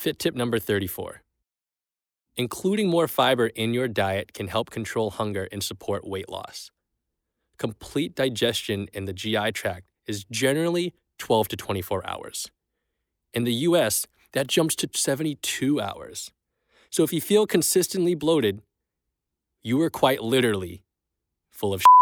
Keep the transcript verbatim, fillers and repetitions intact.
Fit tip number thirty-four. Including more fiber in your diet can help control hunger and support weight loss. Complete digestion in the G I tract is generally twelve to twenty-four hours. In the U S, that jumps to seventy-two hours. So if you feel consistently bloated, you are quite literally full of shit.